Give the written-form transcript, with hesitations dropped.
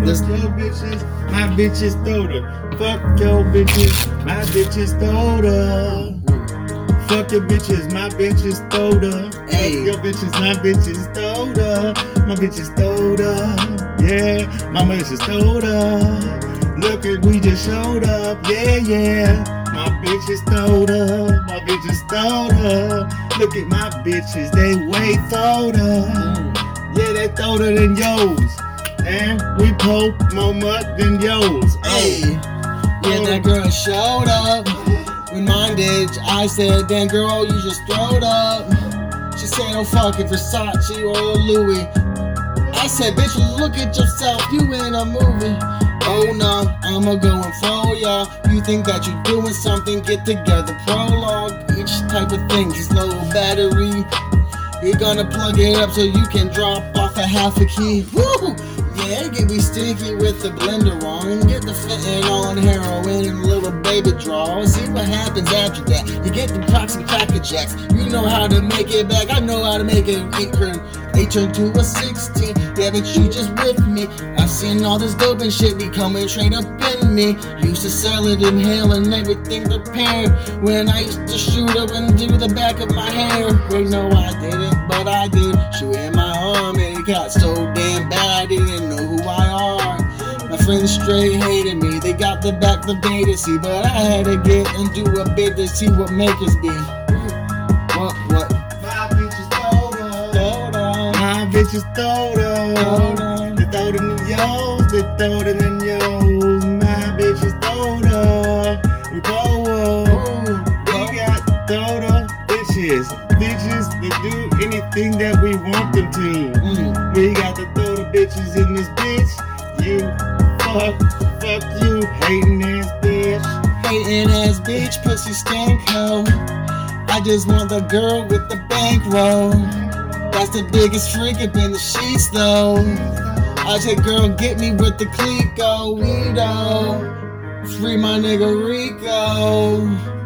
Fuck your bitches, my bitches older. Fuck your bitches, my bitches older. Fuck your bitches, my bitches older. Fuck your bitches, my bitches older. My bitches older. Yeah, my bitches older. Look at we just showed up. Yeah, yeah. My bitches older, my bitches older. Look at my bitches, they way older. Yeah, they older than yours. And we poke more mud than yours. Hey, yeah, that girl showed up. When mine did, I said, "Damn girl, you just throwed up." She said, "Oh fuck it, Versace or Louis." I said, "Bitch, look at yourself, you in a movie." Oh no, I'ma go and follow y'all. You think that you're doing something, get together, prologue. Each type of thing is low battery. You're gonna plug it up so you can drop off a half a key. Woo! Yeah, get me stinky with the blender on. Get the fitting on heroin and little baby draw. See what happens after that. You get the proxy packet jacks. You know how to make it back. I know how to make it. 8 turn to a 16. Yeah, but you just with me. I've seen all this dope and shit be coming straight up in me. Used to sell it, inhale, and everything prepared. When I used to shoot up and do the back of my hair. Wait, no, I didn't, but I did. Shooting my arm, and it got so damn bad I didn't know who I are. My friends straight hated me. They got the back the day to see, but I had to get and do a bit to see what makers be. What? My bitches told her. My bitches told her. Older than yours, it's older than yours. My bitch is older. We got older bitches. Bitches that do anything that we want them to. We got the older bitches in this bitch. You fuck you, hating ass bitch. Hating ass bitch, pussy stank hoe. I just want the girl with the bankroll. That's the biggest freak up in the sheets though. I said, girl, get me with the Clico, Weedo, free my nigga Rico.